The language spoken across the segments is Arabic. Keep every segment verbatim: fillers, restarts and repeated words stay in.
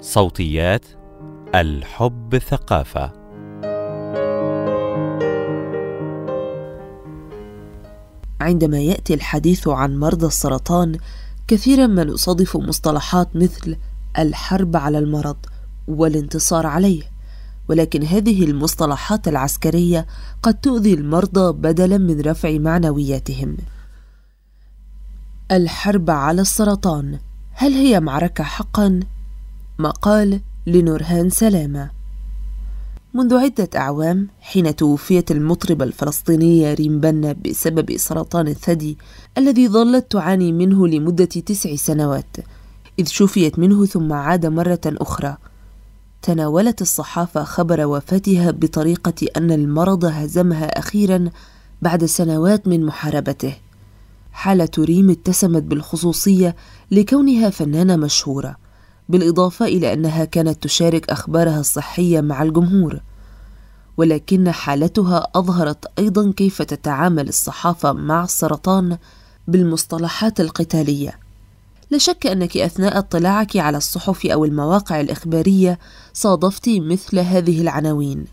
صوتيات الحب ثقافة. عندما يأتي الحديث عن مرضى السرطان كثيرا ما نصادف مصطلحات مثل الحرب على المرض والانتصار عليه، ولكن هذه المصطلحات العسكرية قد تؤذي المرضى بدلا من رفع معنوياتهم. الحرب على السرطان، هل هي معركة حقا؟ مقال لنورهان سلامة. منذ عدة أعوام حين توفيت المطربة الفلسطينية ريم بنا بسبب سرطان الثدي الذي ظلت تعاني منه لمدة تسع سنوات إذ شفيت منه ثم عاد مرة أخرى، تناولت الصحافة خبر وفاتها بطريقة أن المرض هزمها أخيرا بعد سنوات من محاربته. حالة ريم اتسمت بالخصوصية لكونها فنانة مشهورة، بالإضافة إلى أنها كانت تشارك أخبارها الصحية مع الجمهور، ولكن حالتها أظهرت أيضا كيف تتعامل الصحافة مع السرطان بالمصطلحات القتالية. لا شك أنك أثناء اطلاعك على الصحف أو المواقع الإخبارية صادفت مثل هذه العناوين: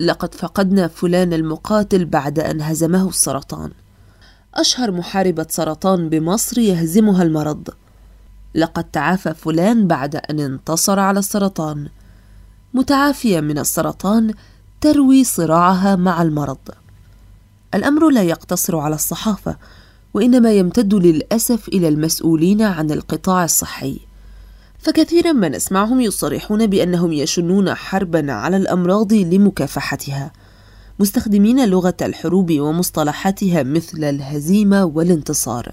لقد فقدنا فلان المقاتل بعد أن هزمه السرطان، أشهر محاربة سرطان بمصر يهزمها المرض، لقد تعافى فلان بعد أن انتصر على السرطان، متعافية من السرطان تروي صراعها مع المرض. الأمر لا يقتصر على الصحافة، وإنما يمتد للأسف إلى المسؤولين عن القطاع الصحي، فكثيرا ما نسمعهم يصرحون بأنهم يشنون حربا على الأمراض لمكافحتها، مستخدمين لغة الحروب ومصطلحاتها مثل الهزيمة والانتصار.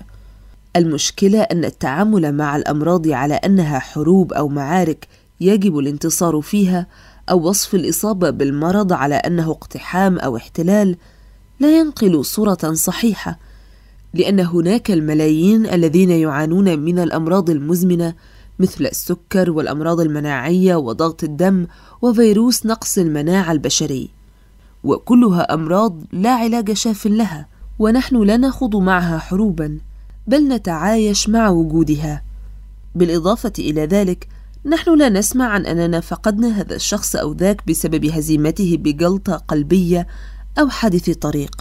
المشكلة أن التعامل مع الأمراض على أنها حروب أو معارك يجب الانتصار فيها، أو وصف الإصابة بالمرض على أنه اقتحام أو احتلال، لا ينقل صورة صحيحة، لأن هناك الملايين الذين يعانون من الأمراض المزمنة مثل السكر والأمراض المناعية وضغط الدم وفيروس نقص المناعة البشري، وكلها أمراض لا علاج شاف لها، ونحن لا نخوض معها حروبا بل نتعايش مع وجودها. بالإضافة إلى ذلك نحن لا نسمع عن أننا فقدنا هذا الشخص أو ذاك بسبب هزيمته بجلطة قلبية أو حادث طريق.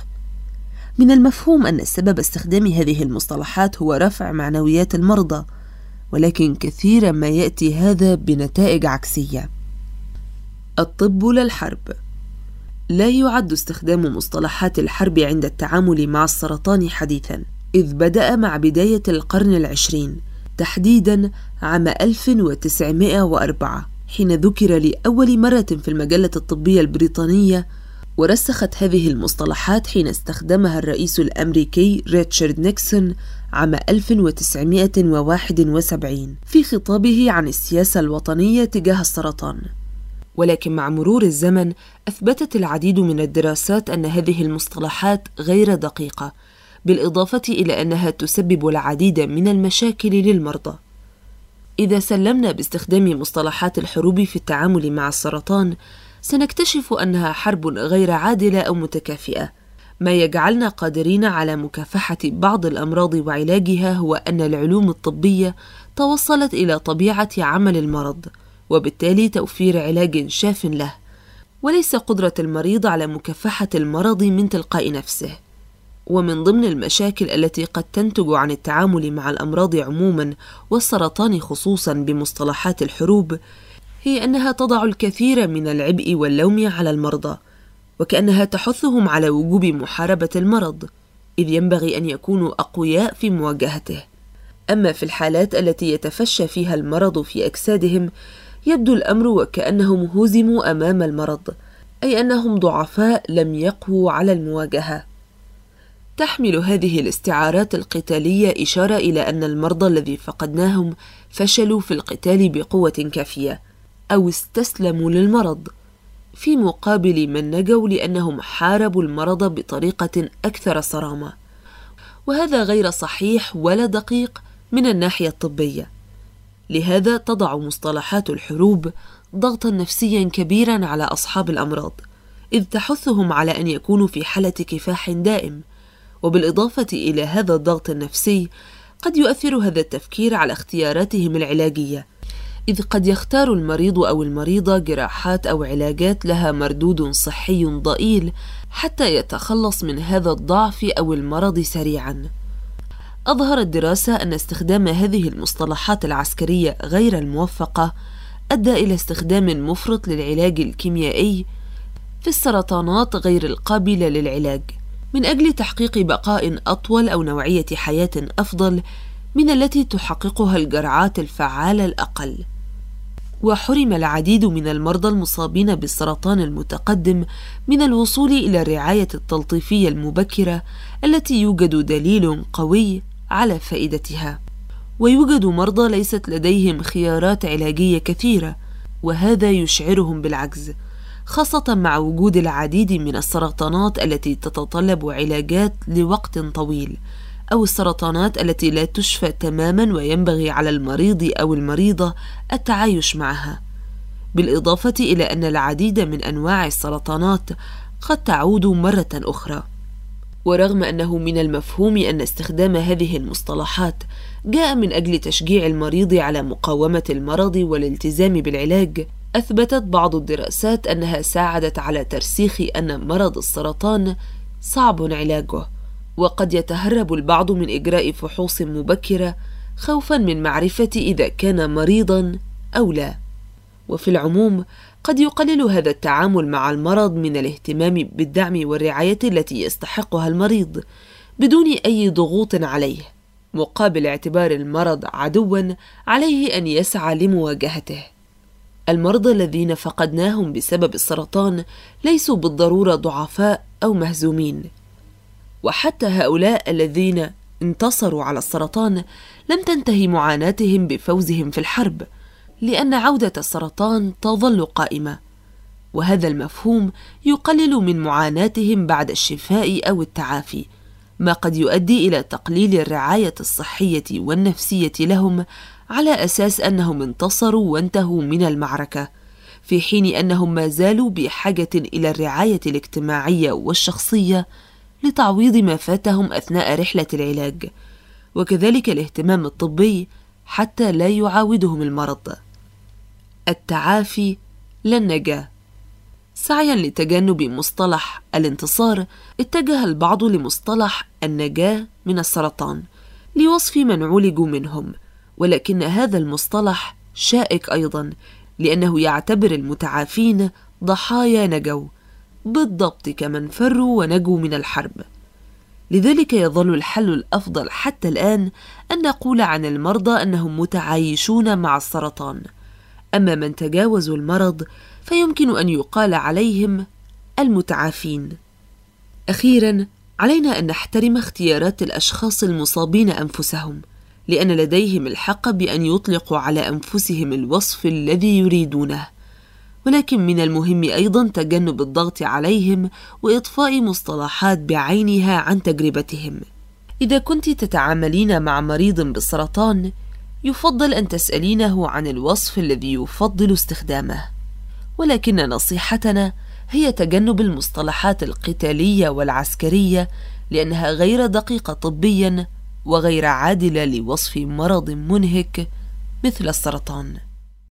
من المفهوم أن السبب استخدام هذه المصطلحات هو رفع معنويات المرضى، ولكن كثيرا ما يأتي هذا بنتائج عكسية. الطب للحرب، لا يعد استخدام مصطلحات الحرب عند التعامل مع السرطان حديثا، إذ بدأ مع بداية القرن العشرين تحديدا عام ألف وتسعمائة وأربعة حين ذكر لأول مرة في المجلة الطبية البريطانية، ورسخت هذه المصطلحات حين استخدمها الرئيس الأمريكي ريتشارد نيكسون عام ألف وتسعمائة وواحد وسبعين في خطابه عن السياسة الوطنية تجاه السرطان. ولكن مع مرور الزمن أثبتت العديد من الدراسات أن هذه المصطلحات غير دقيقة، بالإضافة إلى أنها تسبب العديد من المشاكل للمرضى. إذا سلمنا باستخدام مصطلحات الحروب في التعامل مع السرطان سنكتشف أنها حرب غير عادلة أو متكافئة. ما يجعلنا قادرين على مكافحة بعض الأمراض وعلاجها هو أن العلوم الطبية توصلت إلى طبيعة عمل المرض، وبالتالي توفير علاج شاف له، وليس قدرة المريض على مكافحة المرض من تلقاء نفسه. ومن ضمن المشاكل التي قد تنتج عن التعامل مع الأمراض عموما والسرطان خصوصا بمصطلحات الحروب هي أنها تضع الكثير من العبء واللوم على المرضى، وكأنها تحثهم على وجوب محاربة المرض، إذ ينبغي أن يكونوا أقوياء في مواجهته. أما في الحالات التي يتفشى فيها المرض في أجسادهم يبدو الأمر وكأنهم هزموا أمام المرض، أي أنهم ضعفاء لم يقووا على المواجهة. تحمل هذه الاستعارات القتالية إشارة إلى أن المرضى الذي فقدناهم فشلوا في القتال بقوة كافية أو استسلموا للمرض، في مقابل من نجوا لأنهم حاربوا المرض بطريقة أكثر صرامة. وهذا غير صحيح ولا دقيق من الناحية الطبية، لهذا تضع مصطلحات الحروب ضغطا نفسيا كبيرا على أصحاب الأمراض، إذ تحثهم على أن يكونوا في حالة كفاح دائم. وبالإضافة إلى هذا الضغط النفسي قد يؤثر هذا التفكير على اختياراتهم العلاجية، إذ قد يختار المريض أو المريضة جراحات أو علاجات لها مردود صحي ضئيل حتى يتخلص من هذا الضعف أو المرض سريعاً. أظهرت دراسة أن استخدام هذه المصطلحات العسكرية غير الموفقة أدى إلى استخدام مفرط للعلاج الكيميائي في السرطانات غير القابلة للعلاج من أجل تحقيق بقاء أطول أو نوعية حياة أفضل من التي تحققها الجرعات الفعالة الأقل. وحرم العديد من المرضى المصابين بالسرطان المتقدم من الوصول إلى الرعاية التلطيفية المبكرة التي يوجد دليل قوي على فائدتها. ويوجد مرضى ليست لديهم خيارات علاجية كثيرة، وهذا يشعرهم بالعجز، خاصة مع وجود العديد من السرطانات التي تتطلب علاجات لوقت طويل، أو السرطانات التي لا تشفى تماما وينبغي على المريض أو المريضة التعايش معها. بالإضافة إلى أن العديد من أنواع السرطانات قد تعود مرة أخرى. ورغم أنه من المفهوم أن استخدام هذه المصطلحات جاء من أجل تشجيع المريض على مقاومة المرض والالتزام بالعلاج، أثبتت بعض الدراسات أنها ساعدت على ترسيخ أن مرض السرطان صعب علاجه، وقد يتهرب البعض من إجراء فحوص مبكرة خوفا من معرفة إذا كان مريضا أو لا. وفي العموم قد يقلل هذا التعامل مع المرض من الاهتمام بالدعم والرعاية التي يستحقها المريض بدون أي ضغوط عليه، مقابل اعتبار المرض عدوا عليه أن يسعى لمواجهته. المرضى الذين فقدناهم بسبب السرطان ليسوا بالضرورة ضعفاء أو مهزومين، وحتى هؤلاء الذين انتصروا على السرطان لم تنتهي معاناتهم بفوزهم في الحرب، لأن عودة السرطان تظل قائمة، وهذا المفهوم يقلل من معاناتهم بعد الشفاء أو التعافي، ما قد يؤدي إلى تقليل الرعاية الصحية والنفسية لهم على أساس أنهم انتصروا وانتهوا من المعركة، في حين أنهم ما زالوا بحاجة إلى الرعاية الاجتماعية والشخصية لتعويض ما فاتهم أثناء رحلة العلاج، وكذلك الاهتمام الطبي حتى لا يعاودهم المرض. التعافي لا النجاة. سعيا لتجنب مصطلح الانتصار، اتجه البعض لمصطلح النجاة من السرطان لوصف من عولجوا منهم، ولكن هذا المصطلح شائك أيضا، لأنه يعتبر المتعافين ضحايا نجوا بالضبط كمن فروا ونجوا من الحرب. لذلك يظل الحل الأفضل حتى الآن أن نقول عن المرضى أنهم متعايشون مع السرطان، أما من تجاوزوا المرض فيمكن أن يقال عليهم المتعافين. أخيرا، علينا أن نحترم اختيارات الأشخاص المصابين أنفسهم، لأن لديهم الحق بأن يطلقوا على أنفسهم الوصف الذي يريدونه، ولكن من المهم أيضا تجنب الضغط عليهم وإطفاء مصطلحات بعينها عن تجربتهم. إذا كنت تتعاملين مع مريض بالسرطان، يفضل أن تسألينه عن الوصف الذي يفضل استخدامه، ولكن نصيحتنا هي تجنب المصطلحات القتالية والعسكرية، لأنها غير دقيقة طبيا وغير عادلة لوصف مرض منهك مثل السرطان.